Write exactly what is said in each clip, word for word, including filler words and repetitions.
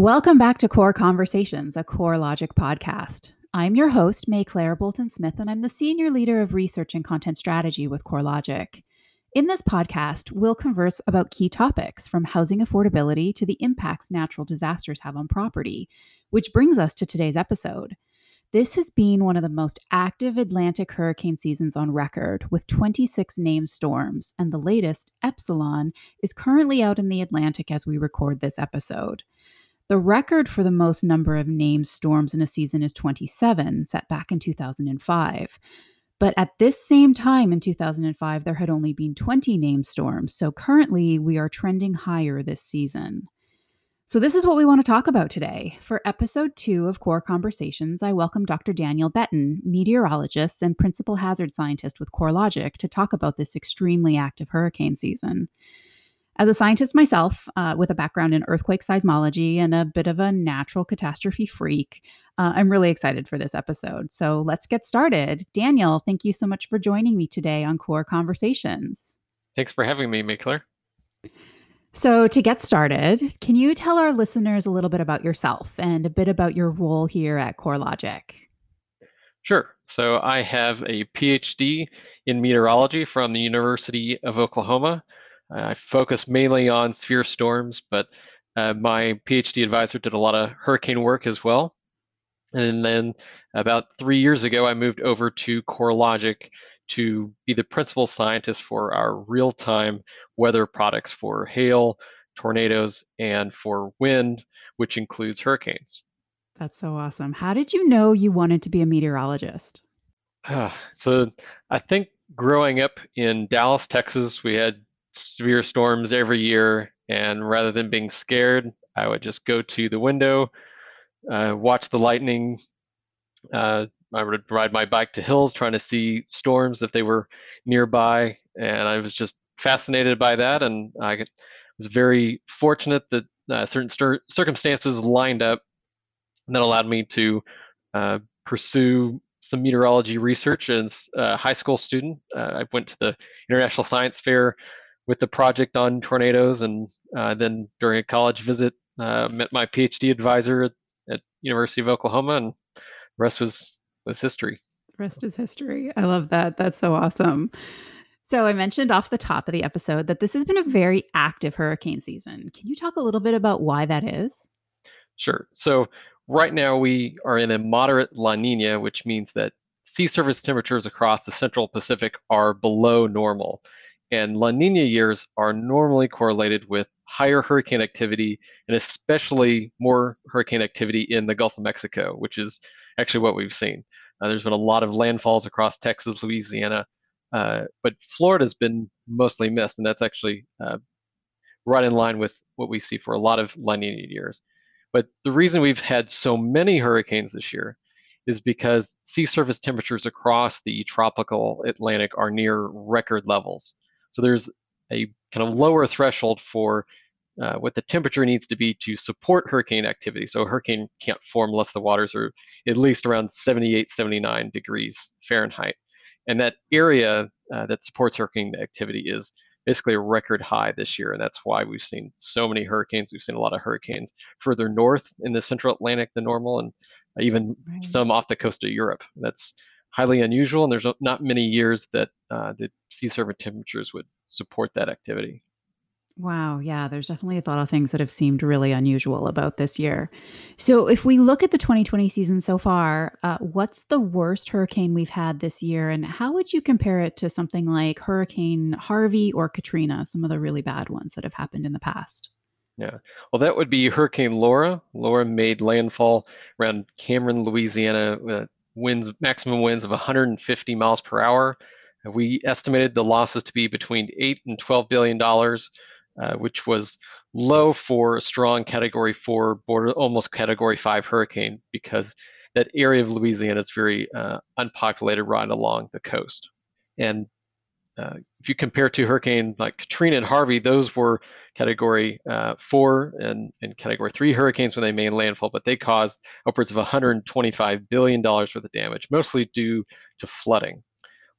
Welcome back to Core Conversations, a CoreLogic podcast. I'm your host, May Claire Bolton-Smith, and I'm the Senior Leader of Research and Content Strategy with CoreLogic. In this podcast, we'll converse about key topics from housing affordability to the impacts natural disasters have on property, which brings us to today's episode. This has been one of the most active Atlantic hurricane seasons on record, with twenty-six named storms, and the latest, Epsilon, is currently out in the Atlantic as we record this episode. The record for the most number of named storms in a season is twenty-seven, set back in two thousand five. But at this same time in two thousand five, there had only been twenty named storms, so currently we are trending higher this season. So this is what we want to talk about today. For episode two of Core Conversations, I welcome Doctor Daniel Betton, meteorologist and principal hazard scientist with CoreLogic, to talk about this extremely active hurricane season. As a scientist myself, uh, with a background in earthquake seismology and a bit of a natural catastrophe freak, uh, I'm really excited for this episode. So let's get started. Daniel, thank you so much for joining me today on Core Conversations. Thanks for having me, May Claire. So to get started, can you tell our listeners a little bit about yourself and a bit about your role here at CoreLogic? Sure. So I have a PhD in meteorology from the University of Oklahoma. I focus mainly on sphere storms, but uh, my PhD advisor did a lot of hurricane work as well. And then about three years ago, I moved over to CoreLogic to be the principal scientist for our real-time weather products for hail, tornadoes, and for wind, which includes hurricanes. That's so awesome. How did you know you wanted to be a meteorologist? Uh, so I think growing up in Dallas, Texas, we had severe storms every year, and rather than being scared, I would just go to the window, uh, watch the lightning. Uh, I would ride my bike to hills trying to see storms if they were nearby, and I was just fascinated by that, and I was very fortunate that uh, certain stir- circumstances lined up, and that allowed me to uh, pursue some meteorology research as a high school student. Uh, I went to the International Science Fair with the project on tornadoes, and uh, then during a college visit, uh, met my PhD advisor at, at University of Oklahoma, and the rest was was history. The rest is history. I love that. That's so awesome. So I mentioned off the top of the episode that this has been a very active hurricane season. Can you talk a little bit about why that is? Sure. So right now we are in a moderate La Nina, which means that sea surface temperatures across the Central Pacific are below normal. And La Niña years are normally correlated with higher hurricane activity, and especially more hurricane activity in the Gulf of Mexico, which is actually what we've seen. Uh, there's been a lot of landfalls across Texas, Louisiana, uh, but Florida's been mostly missed, and that's actually uh, right in line with what we see for a lot of La Niña years. But the reason we've had so many hurricanes this year is because sea surface temperatures across the tropical Atlantic are near record levels. So there's a kind of lower threshold for uh, what the temperature needs to be to support hurricane activity. So a hurricane can't form unless the waters are at least around seventy-eight, seventy-nine degrees Fahrenheit. And that area uh, that supports hurricane activity is basically a record high this year. And that's why we've seen so many hurricanes. We've seen a lot of hurricanes further north in the Central Atlantic than normal, and even right. some off the coast of Europe. That's highly unusual, and there's not many years that uh, the sea surface temperatures would support that activity. Wow, yeah, there's definitely a lot of things that have seemed really unusual about this year. So if we look at the twenty twenty season so far, uh, what's the worst hurricane we've had this year, and how would you compare it to something like Hurricane Harvey or Katrina, some of the really bad ones that have happened in the past? Yeah, well, that would be Hurricane Laura. Laura made landfall around Cameron, Louisiana, uh, winds, maximum winds of one hundred fifty miles per hour. We estimated the losses to be between eight and twelve billion dollars, uh, which was low for a strong Category four, border, almost Category five hurricane, because that area of Louisiana is very uh, unpopulated right along the coast. And uh, if you compare to hurricane like Katrina and Harvey, those were Category uh, four and, and Category three hurricanes when they made landfall, but they caused upwards of one hundred twenty-five billion dollars worth of damage, mostly due to flooding.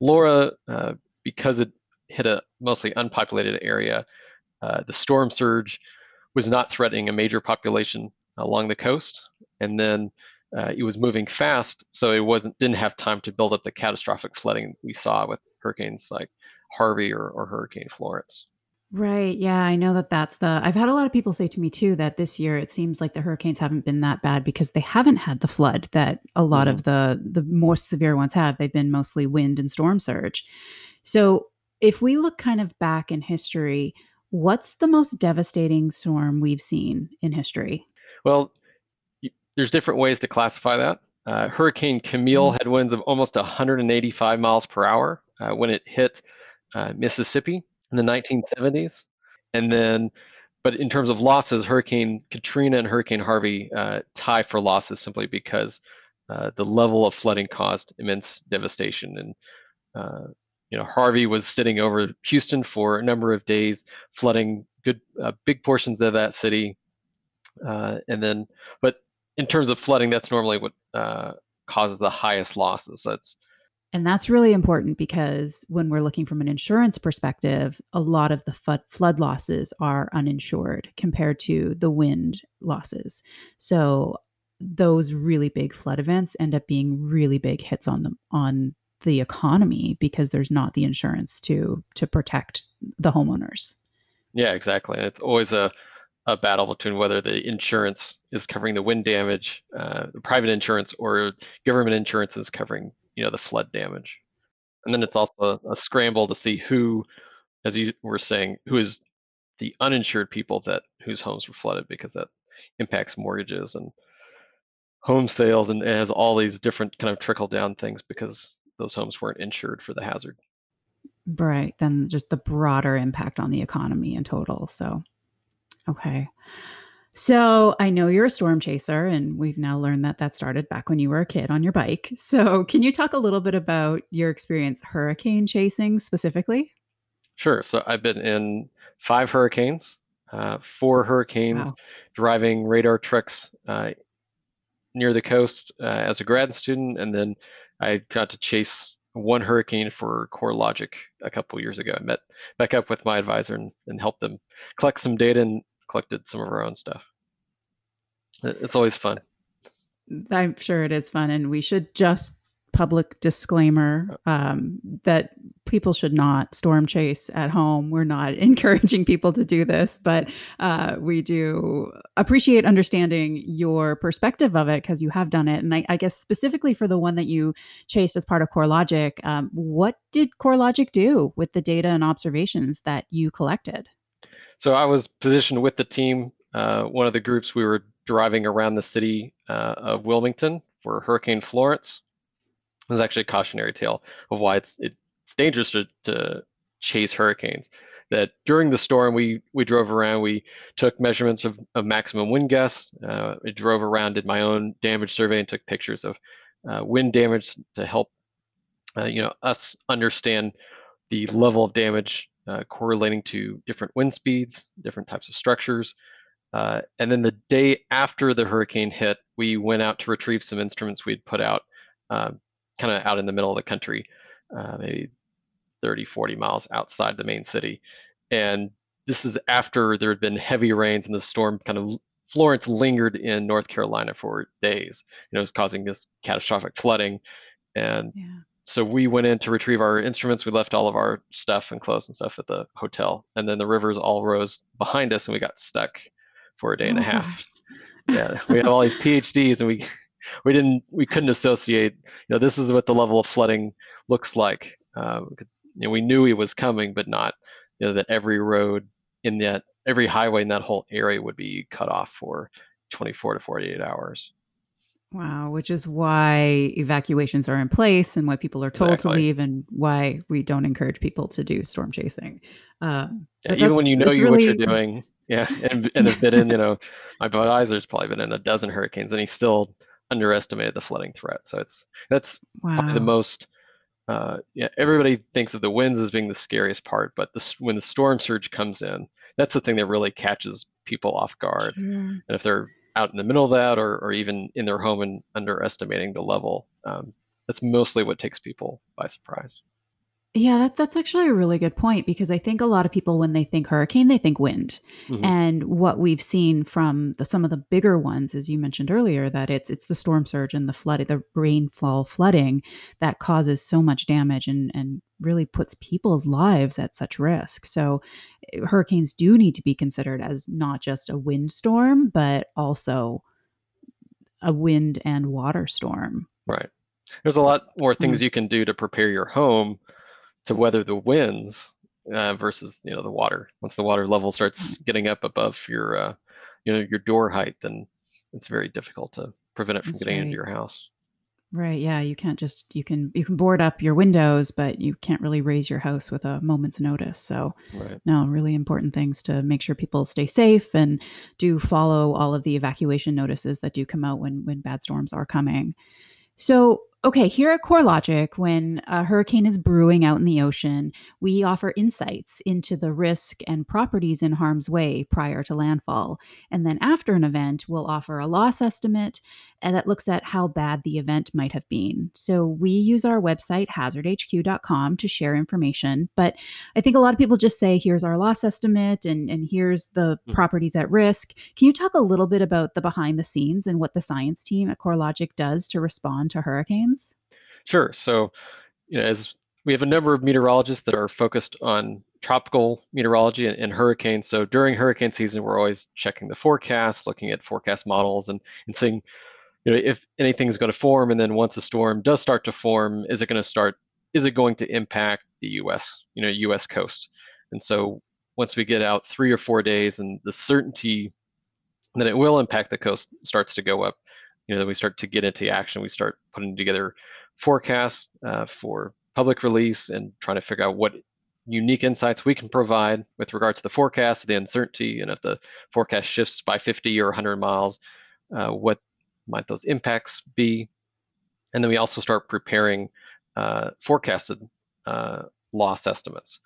Laura, uh, because it hit a mostly unpopulated area, uh, the storm surge was not threatening a major population along the coast, and then uh, it was moving fast, so it wasn't didn't have time to build up the catastrophic flooding we saw with hurricanes like Harvey or, or Hurricane Florence. Right. Yeah, I know that that's the, I've had a lot of people say to me too, that this year it seems like the hurricanes haven't been that bad because they haven't had the flood that a lot mm-hmm. of the, the more severe ones have. They've been mostly wind and storm surge. So if we look kind of back in history, what's the most devastating storm we've seen in history? Well, there's different ways to classify that. Uh, Hurricane Camille mm-hmm. had winds of almost one hundred eighty-five miles per hour uh, when it hit uh, Mississippi in the nineteen seventies. And then, but in terms of losses, Hurricane Katrina and Hurricane Harvey uh, tie for losses simply because uh, the level of flooding caused immense devastation. And, uh, you know, Harvey was sitting over Houston for a number of days, flooding good, uh, big portions of that city. Uh, and then, but in terms of flooding, that's normally what uh, causes the highest losses. That's And that's really important because when we're looking from an insurance perspective, a lot of the flood flood losses are uninsured compared to the wind losses. So those really big flood events end up being really big hits on the, on the economy because there's not the insurance to to protect the homeowners. Yeah, exactly. It's always a, a battle between whether the insurance is covering the wind damage, uh, private insurance or government insurance is covering you know, the flood damage. And then it's also a, a scramble to see who, as you were saying, who is the uninsured people that whose homes were flooded, because that impacts mortgages and home sales and it has all these different kind of trickle down things because those homes weren't insured for the hazard. Right. Then just the broader impact on the economy in total. So, okay. So I know you're a storm chaser, and we've now learned that that started back when you were a kid on your bike. So can you talk a little bit about your experience hurricane chasing specifically? Sure. So I've been in five hurricanes, uh, four hurricanes, wow. driving radar trucks uh, near the coast uh, as a grad student, and then I got to chase one hurricane for CoreLogic a couple years ago. I met back up with my advisor and, and helped them collect some data and collected some of our own stuff. It's always fun. I'm sure it is fun. And we should just public disclaimer um, that people should not storm chase at home. We're not encouraging people to do this, but uh, we do appreciate understanding your perspective of it because you have done it. And I, I guess specifically for the one that you chased as part of CoreLogic, um, what did CoreLogic do with the data and observations that you collected? So I was positioned with the team. Uh, one of the groups we were driving around the city uh, of Wilmington for Hurricane Florence. It was actually a cautionary tale of why it's it's dangerous to, to chase hurricanes. That during the storm, we we drove around, we took measurements of, of maximum wind gusts. Uh, I drove around, did my own damage survey, and took pictures of uh, wind damage to help uh, you know us understand the level of damage Uh, correlating to different wind speeds, different types of structures. Uh, and then the day after the hurricane hit, we went out to retrieve some instruments we'd put out uh, kind of out in the middle of the country, uh, maybe thirty, forty miles outside the main city. And this is after there had been heavy rains and the storm kind of Florence lingered in North Carolina for days. You know, it was causing this catastrophic flooding. And yeah. So we went in to retrieve our instruments. We left all of our stuff and clothes and stuff at the hotel. And then the rivers all rose behind us and we got stuck for a day oh and a half. Gosh. Yeah, we had all these PhDs and we we didn't, we couldn't associate, you know, this is what the level of flooding looks like. Uh, we, could, you know, we knew it was coming, but not, you know, that every road in that, every highway in that whole area would be cut off for twenty-four to forty-eight hours. Wow, which is why evacuations are in place and why people are told exactly. to leave and why we don't encourage people to do storm chasing. Um, yeah, even when you know you, really... what you're doing, yeah, and, and have been in, you know, my advisor's probably been in a dozen hurricanes and he still underestimated the flooding threat. So it's that's wow. probably the most, uh, yeah, everybody thinks of the winds as being the scariest part, but this, when the storm surge comes in, that's the thing that really catches people off guard. Sure. And if they're out in the middle of that or, or even in their home and underestimating the level. Um, that's mostly what takes people by surprise. Yeah, that, that's actually a really good point, because I think a lot of people, when they think hurricane, they think wind. Mm-hmm. And what we've seen from the, some of the bigger ones, as you mentioned earlier, that it's it's the storm surge and the flood, the rainfall flooding that causes so much damage and, and really puts people's lives at such risk. So hurricanes do need to be considered as not just a wind storm, but also a wind and water storm. Right. There's a lot more things mm-hmm. you can do to prepare your home to weather the winds uh, versus, you know, the water. Once the water level starts getting up above your, uh, you know, your door height, then it's very difficult to prevent it from That's getting right. into your house. Right. Yeah. You can't just, you can, you can board up your windows, but you can't really raise your house with a moment's notice. So right. no, really important things to make sure people stay safe and do follow all of the evacuation notices that do come out when, when bad storms are coming. So, okay, here at CoreLogic, when a hurricane is brewing out in the ocean, we offer insights into the risk and properties in harm's way prior to landfall. And then after an event, we'll offer a loss estimate that looks at how bad the event might have been. So we use our website, hazard h q dot com, to share information. But I think a lot of people just say, here's our loss estimate and, and here's the mm-hmm. properties at risk. Can you talk a little bit about the behind the scenes and what the science team at CoreLogic does to respond to hurricanes? Sure. So, you know, as we have a number of meteorologists that are focused on tropical meteorology and, and hurricanes. So during hurricane season, we're always checking the forecast, looking at forecast models and, and seeing, you know, if anything is going to form. And then once a storm does start to form, is it going to start, is it going to impact the U S, you know, U S coast? And so once we get out three or four days and the certainty that it will impact the coast starts to go up, you know, then we start to get into action. We start putting together forecasts uh, for public release and trying to figure out what unique insights we can provide with regards to the forecast, the uncertainty, and if the forecast shifts by fifty or one hundred miles, uh, what might those impacts be? And then we also start preparing uh, forecasted uh, loss estimates,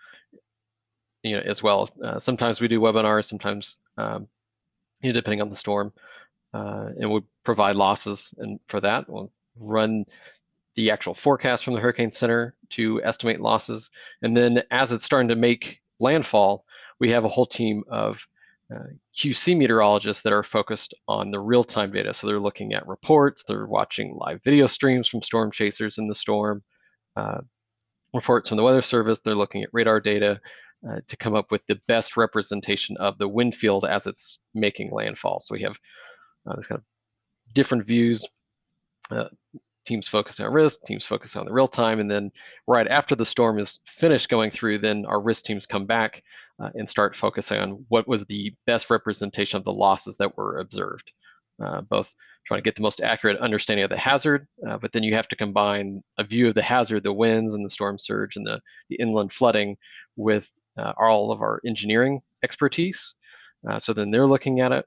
you know, as well. Uh, sometimes we do webinars, sometimes, um, you know, depending on the storm. Uh, and we provide losses, and for that, we'll run the actual forecast from the Hurricane Center to estimate losses. And then as it's starting to make landfall, we have a whole team of uh, Q C meteorologists that are focused on the real-time data. So they're looking at reports, they're watching live video streams from storm chasers in the storm, uh, reports from the Weather Service, they're looking at radar data uh, to come up with the best representation of the wind field as it's making landfall. So we have Uh, there's kind of different views, uh, teams focused on risk, teams focused on the real time. And then right after the storm is finished going through, then our risk teams come back uh, and start focusing on what was the best representation of the losses that were observed, uh, both trying to get the most accurate understanding of the hazard, uh, but then you have to combine a view of the hazard, the winds and the storm surge and the, the inland flooding with uh, all of our engineering expertise. Uh, so then they're looking at it.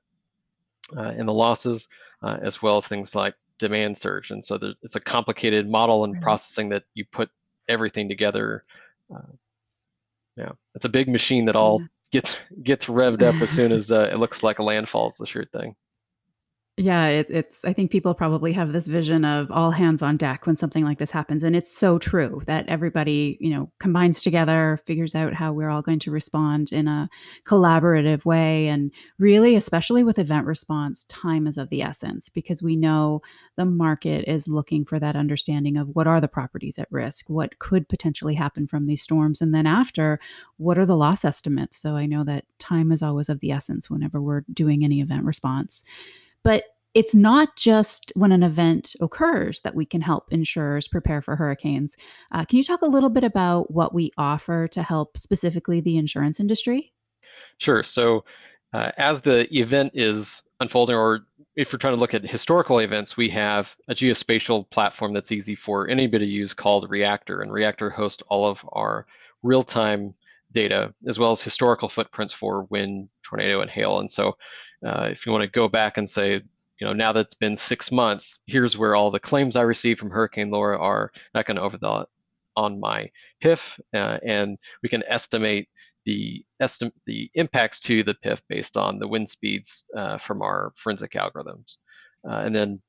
Uh, and the losses, uh, as well as things like demand surge. And so there, it's a complicated model and processing that you put everything together. Uh, yeah, it's a big machine that all gets gets revved up as soon as uh, it looks like a landfall is the sure thing. Yeah, it, it's, I think people probably have this vision of all hands on deck when something like this happens. And it's so true that everybody, you know, combines together, figures out how we're all going to respond in a collaborative way. And really, especially with event response, time is of the essence, because we know the market is looking for that understanding of what are the properties at risk, what could potentially happen from these storms. And then after, what are the loss estimates? So I know that time is always of the essence whenever we're doing any event response. But it's not just when an event occurs that we can help insurers prepare for hurricanes. Uh, can you talk a little bit about what we offer to help specifically the insurance industry? Sure. So uh, as the event is unfolding, or if we're trying to look at historical events, we have a geospatial platform that's easy for anybody to use called Reactor. And Reactor hosts all of our real-time data as well as historical footprints for wind, tornado, and hail. And so Uh, if you want to go back and say, you know, now that it's been six months, here's where all the claims I received from Hurricane Laura are not going to over the on my P I F, uh, and we can estimate the estimate the impacts to the P I F based on the wind speeds uh, from our forensic algorithms, uh, and then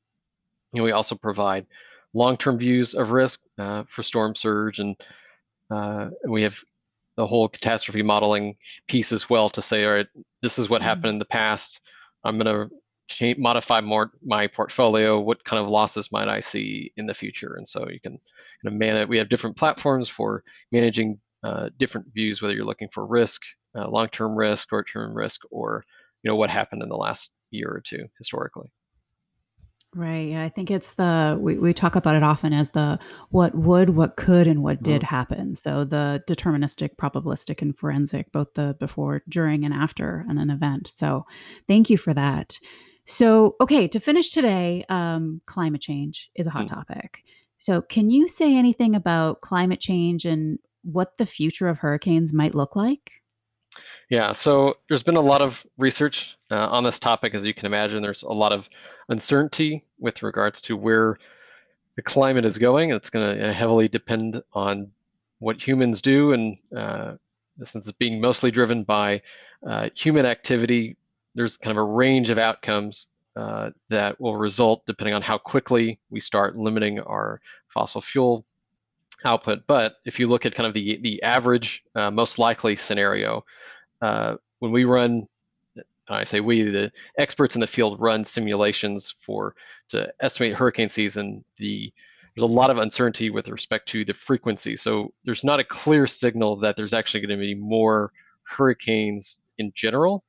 you know, we also provide long-term views of risk uh, for storm surge and Uh, we have the whole catastrophe modeling piece as well to say, all right, this is what happened in the past. I'm going to modify more my portfolio. What kind of losses might I see in the future? And so you can you know, manage. We have different platforms for managing uh, different views, whether you're looking for risk, uh, long-term risk, short-term risk, or you know what happened in the last year or two historically. Right. Yeah, I think it's the, we, we talk about it often as the what would, what could, and what did happen. So the deterministic, probabilistic, and forensic, both the before, during, and after an, an event. So thank you for that. So, okay, to finish today, um, climate change is a hot topic. So can you say anything about climate change and what the future of hurricanes might look like? Yeah, so there's been a lot of research uh, on this topic. As you can imagine, there's a lot of uncertainty with regards to where the climate is going. It's going to heavily depend on what humans do. And uh, since it's being mostly driven by uh, human activity, there's kind of a range of outcomes uh, that will result depending on how quickly we start limiting our fossil fuel output. But if you look at kind of the, the average uh, most likely scenario, Uh, when we run, I say we, the experts in the field run simulations for to estimate hurricane season, the, there's a lot of uncertainty with respect to the frequency. So there's not a clear signal that there's actually going to be more hurricanes in general.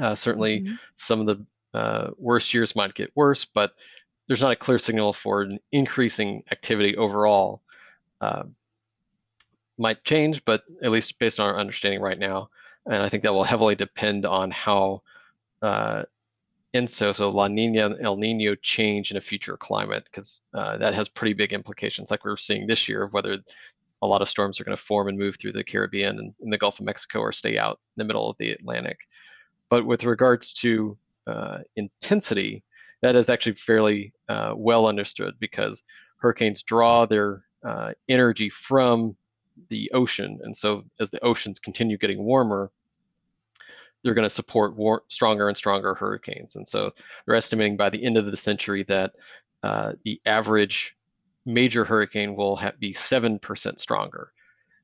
Uh, certainly mm-hmm. some of the uh, worst years might get worse, but there's not a clear signal for an increasing activity overall. Uh, might change, but at least based on our understanding right now. And I think that will heavily depend on how uh, ENSO, so La Niña and El Niño change in a future climate, because uh, that has pretty big implications, like we're seeing this year, of whether a lot of storms are going to form and move through the Caribbean and in the Gulf of Mexico or stay out in the middle of the Atlantic. But with regards to uh, intensity, that is actually fairly uh, well understood, because hurricanes draw their uh, energy from the ocean. And so as the oceans continue getting warmer, they're going to support war- stronger and stronger hurricanes. And so they're estimating by the end of the century that uh, the average major hurricane will ha- be seven percent stronger.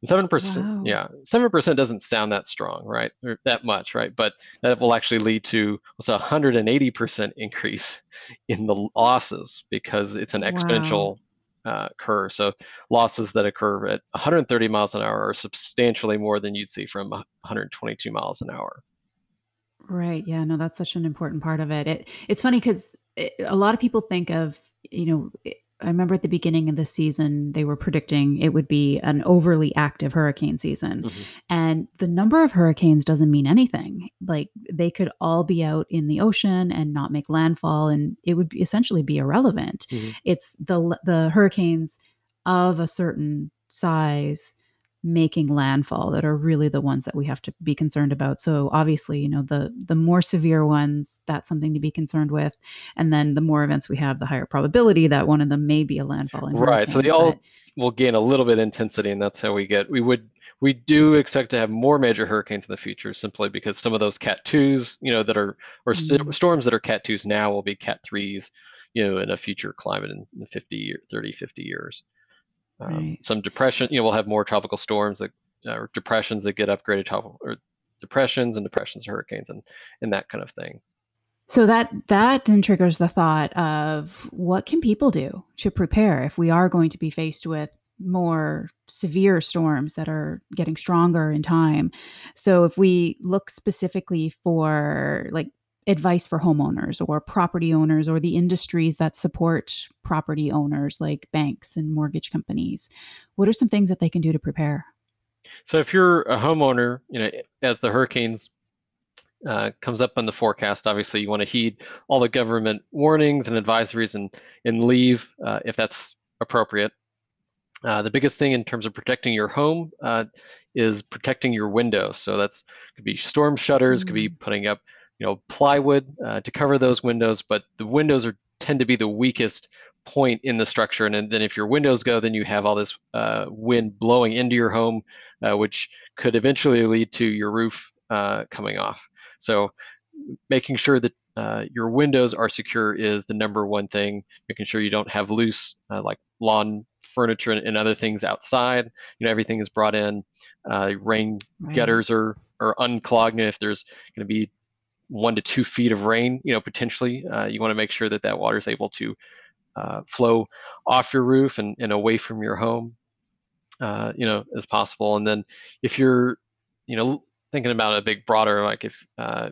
And seven percent, wow. yeah, seven percent doesn't sound that strong, right? Or that much, right? But that will actually lead to also one hundred eighty percent increase in the losses, because it's an exponential wow. Uh, occur. So losses that occur at one hundred thirty miles an hour are substantially more than you'd see from one hundred twenty-two miles an hour. Right. Yeah, no, that's such an important part of it. It it's funny because it, a lot of people think of, you know, it, I remember at the beginning of the season, they were predicting it would be an overly active hurricane season. Mm-hmm. And the number of hurricanes doesn't mean anything. Like, they could all be out in the ocean and not make landfall, and it would be, essentially be irrelevant. Mm-hmm. It's the the hurricanes of a certain size making landfall that are really the ones that we have to be concerned about. So obviously, you know, the the more severe ones, that's something to be concerned with. And then the more events we have, the higher probability that one of them may be a landfall. Right. So they all but, will gain a little bit of intensity, and that's how we get, we would, we do expect to have more major hurricanes in the future, simply because some of those cat twos, you know, that are, or mm-hmm. st- storms that are cat twos now will be cat threes, you know, in a future climate in fifty, thirty, fifty years. Um, right. Some depression, you know, we'll have more tropical storms that uh, or depressions that get upgraded, top, or depressions and depressions, hurricanes, and and that kind of thing. So that that then triggers the thought of, what can people do to prepare if we are going to be faced with more severe storms that are getting stronger in time? So if we look specifically for like advice for homeowners or property owners or the industries that support property owners, like banks and mortgage companies, what are some things that they can do to prepare? So if you're a homeowner, you know, as the hurricanes uh, comes up on the forecast, obviously you want to heed all the government warnings and advisories and, and leave uh, if that's appropriate. Uh, the biggest thing in terms of protecting your home uh, is protecting your window. So that's could be storm shutters, mm-hmm. could be putting up you know, plywood uh, to cover those windows, but the windows are tend to be the weakest point in the structure. And, and then if your windows go, then you have all this uh, wind blowing into your home, uh, which could eventually lead to your roof uh, coming off. So making sure that uh, your windows are secure is the number one thing, making sure you don't have loose, uh, like lawn furniture and, and other things outside. You know, everything is brought in. Uh, rain right. gutters are, are unclogged. And if there's going to be one to two feet of rain, you know, potentially, uh, you want to make sure that that water is able to uh, flow off your roof and, and away from your home, uh, you know, as possible. And then if you're, you know, thinking about a big broader, like if uh,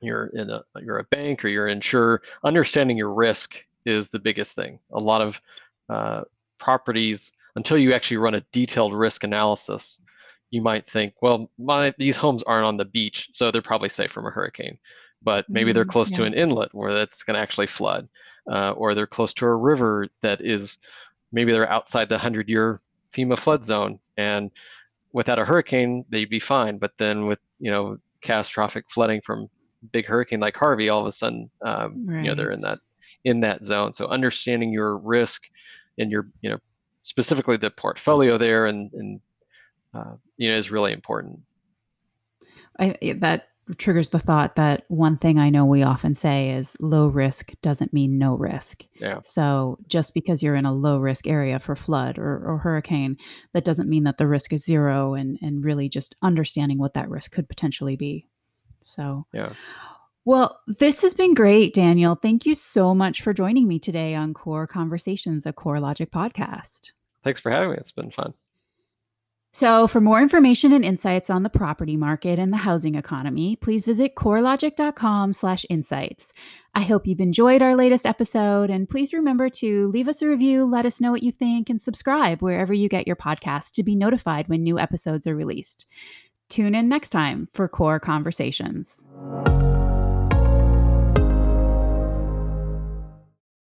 you're in a, you're a bank or you're an insurer, understanding your risk is the biggest thing. A lot of uh, properties, until you actually run a detailed risk analysis, you might think, well, my, these homes aren't on the beach, so they're probably safe from a hurricane. But maybe they're close yeah. to an inlet where that's going to actually flood, uh, or they're close to a river that is, maybe they're outside the hundred-year FEMA flood zone, and without a hurricane, they'd be fine. But then with, you know, catastrophic flooding from big hurricane like Harvey, all of a sudden, um, right. you know, they're in that in that zone. So understanding your risk and your, you know, specifically the portfolio there and and Uh, you know, is really important. I, that triggers the thought that one thing I know we often say is low risk doesn't mean no risk. Yeah. So just because you're in a low risk area for flood or, or hurricane, that doesn't mean that the risk is zero, and, and really just understanding what that risk could potentially be. So, yeah. Well, this has been great, Daniel. Thank you so much for joining me today on Core Conversations, a CoreLogic podcast. Thanks for having me. It's been fun. So for more information and insights on the property market and the housing economy, please visit corelogic dot com slash insights. I hope you've enjoyed our latest episode, and please remember to leave us a review, let us know what you think, and subscribe wherever you get your podcast to be notified when new episodes are released. Tune in next time for Core Conversations.